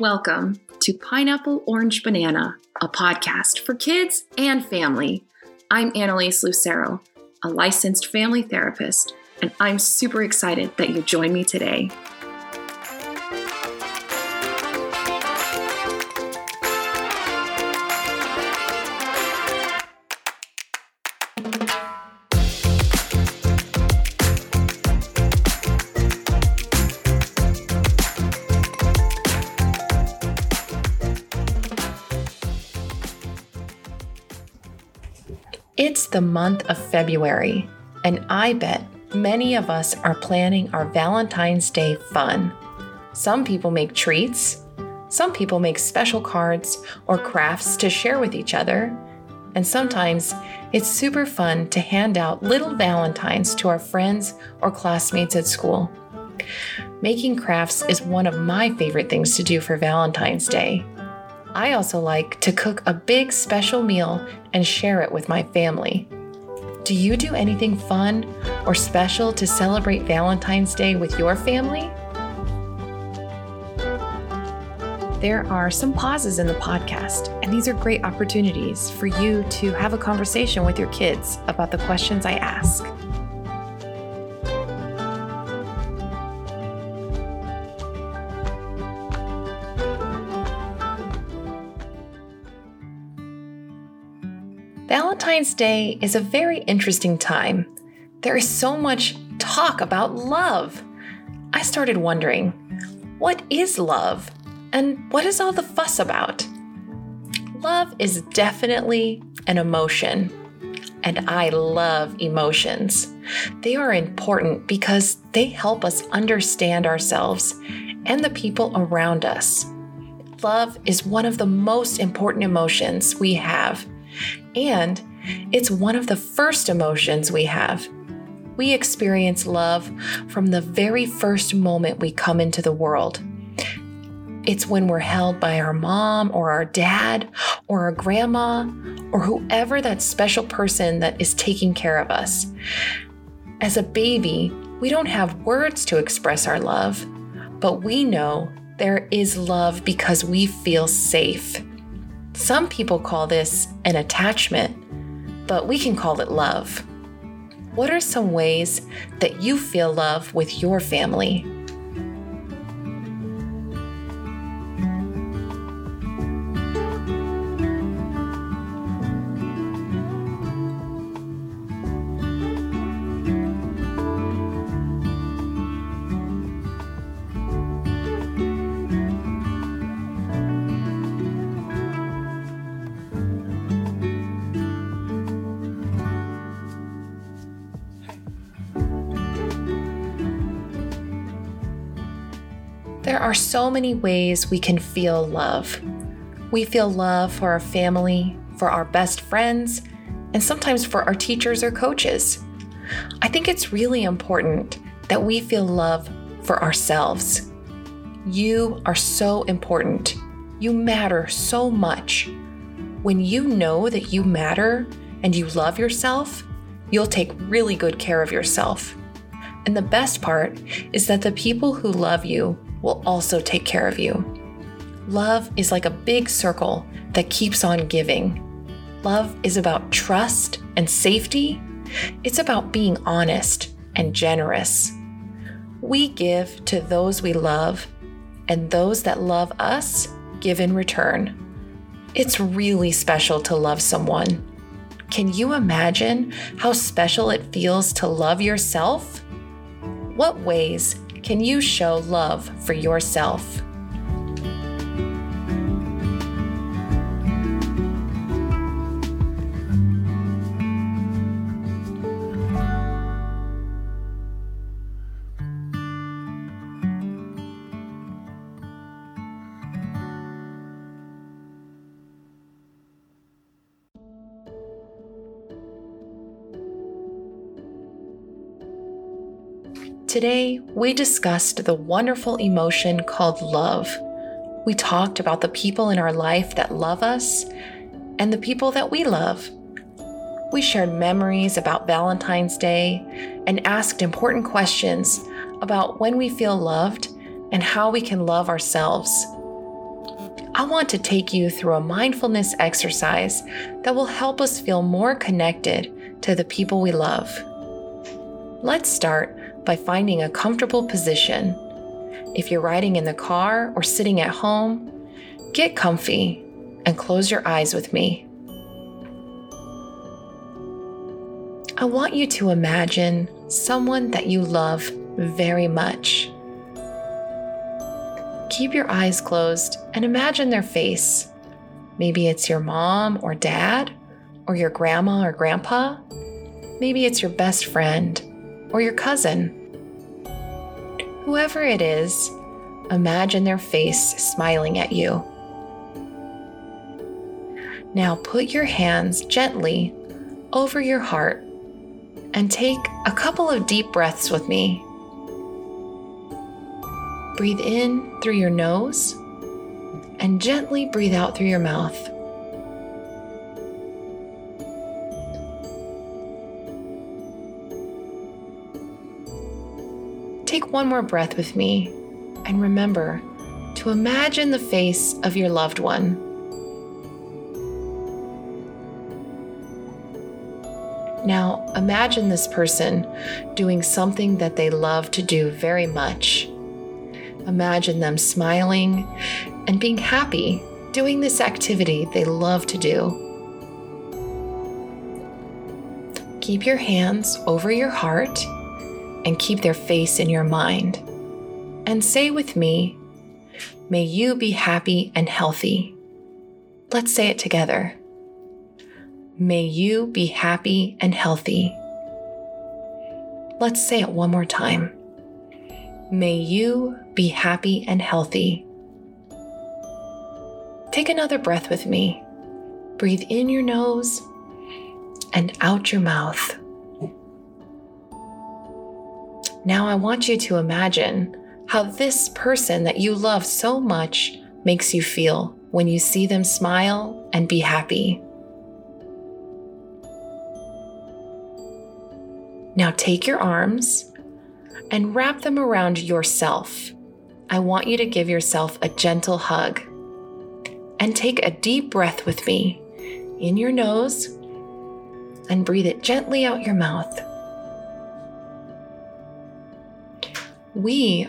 Welcome to Pineapple Orange Banana, a podcast for kids and family. I'm Annalise Lucero, a licensed family therapist, and I'm super excited that you join me today. It's the month of February, and I bet many of us are planning our Valentine's Day fun. Some people make treats, some people make special cards or crafts to share with each other, and sometimes it's super fun to hand out little Valentines to our friends or classmates at school. Making crafts is one of my favorite things to do for Valentine's Day. I also like to cook a big special meal and share it with my family. Do you do anything fun or special to celebrate Valentine's Day with your family? There are some pauses in the podcast, and these are great opportunities for you to have a conversation with your kids about the questions I ask. Valentine's Day is a very interesting time. There is so much talk about love. I started wondering, what is love? And what is all the fuss about? Love is definitely an emotion. And I love emotions. They are important because they help us understand ourselves and the people around us. Love is one of the most important emotions we have. And it's one of the first emotions we have. We experience love from the very first moment we come into the world. It's when we're held by our mom or our dad or our grandma or whoever that special person that is taking care of us. As a baby, we don't have words to express our love, but we know there is love because we feel safe. Some people call this an attachment, but we can call it love. What are some ways that you feel love with your family? There are so many ways we can feel love. We feel love for our family, for our best friends, and sometimes for our teachers or coaches. I think it's really important that we feel love for ourselves. You are so important. You matter so much. When you know that you matter and you love yourself, you'll take really good care of yourself. And the best part is that the people who love you will also take care of you. Love is like a big circle that keeps on giving. Love is about trust and safety. It's about being honest and generous. We give to those we love, and those that love us give in return. It's really special to love someone. Can you imagine how special it feels to love yourself? What ways can you show love for yourself? Today, we discussed the wonderful emotion called love. We talked about the people in our life that love us and the people that we love. We shared memories about Valentine's Day and asked important questions about when we feel loved and how we can love ourselves. I want to take you through a mindfulness exercise that will help us feel more connected to the people we love. Let's start by finding a comfortable position. If you're riding in the car or sitting at home, get comfy and close your eyes with me. I want you to imagine someone that you love very much. Keep your eyes closed and imagine their face. Maybe it's your mom or dad, or your grandma or grandpa. Maybe it's your best friend or your cousin. Whoever it is, imagine their face smiling at you. Now put your hands gently over your heart and take a couple of deep breaths with me. Breathe in through your nose and gently breathe out through your mouth. Take one more breath with me and remember to imagine the face of your loved one. Now imagine this person doing something that they love to do very much. Imagine them smiling and being happy doing this activity they love to do. Keep your hands over your heart and keep their face in your mind. And say with me, may you be happy and healthy. Let's say it together. May you be happy and healthy. Let's say it one more time. May you be happy and healthy. Take another breath with me. Breathe in your nose and out your mouth. Now I want you to imagine how this person that you love so much makes you feel when you see them smile and be happy. Now take your arms and wrap them around yourself. I want you to give yourself a gentle hug and take a deep breath with me in your nose and breathe it gently out your mouth. We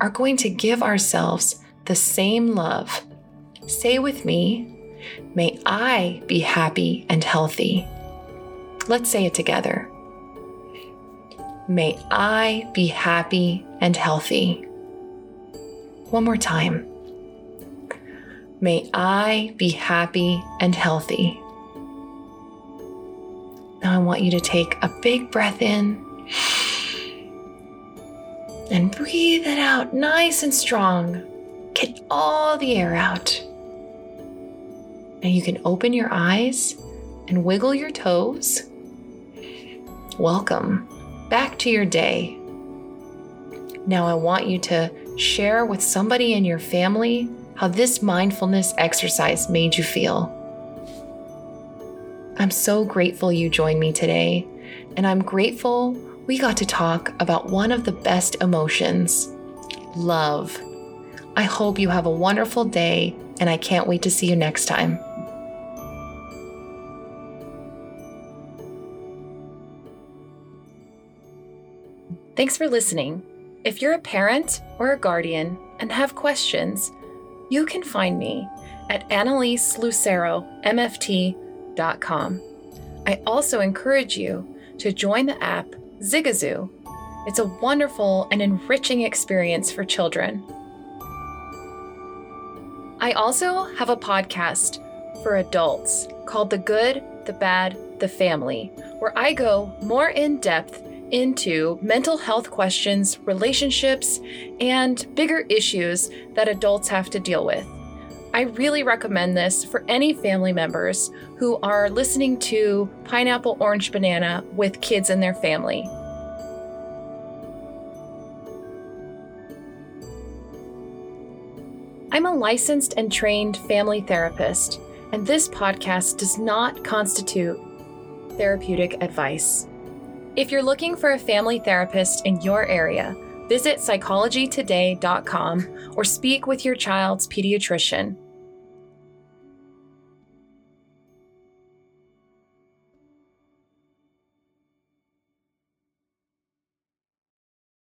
are going to give ourselves the same love. Say with me, may I be happy and healthy. Let's say it together. May I be happy and healthy. One more time. May I be happy and healthy. Now I want you to take a big breath in and breathe it out nice and strong. Get all the air out. Now you can open your eyes and wiggle your toes. Welcome back to your day. Now I want you to share with somebody in your family how this mindfulness exercise made you feel. I'm so grateful you joined me today, and I'm grateful we got to talk about one of the best emotions, love. I hope you have a wonderful day, and I can't wait to see you next time. Thanks for listening. If you're a parent or a guardian and have questions, you can find me at AnnaliseLuceroMFT.com. I also encourage you to join the app Zigazoo. It's a wonderful and enriching experience for children. I also have a podcast for adults called The Good, the Bad, the Family, where I go more in depth into mental health questions, relationships, and bigger issues that adults have to deal with. I really recommend this for any family members who are listening to Pineapple Orange Banana with kids in their family. I'm a licensed and trained family therapist, and this podcast does not constitute therapeutic advice. If you're looking for a family therapist in your area, visit psychologytoday.com or speak with your child's pediatrician.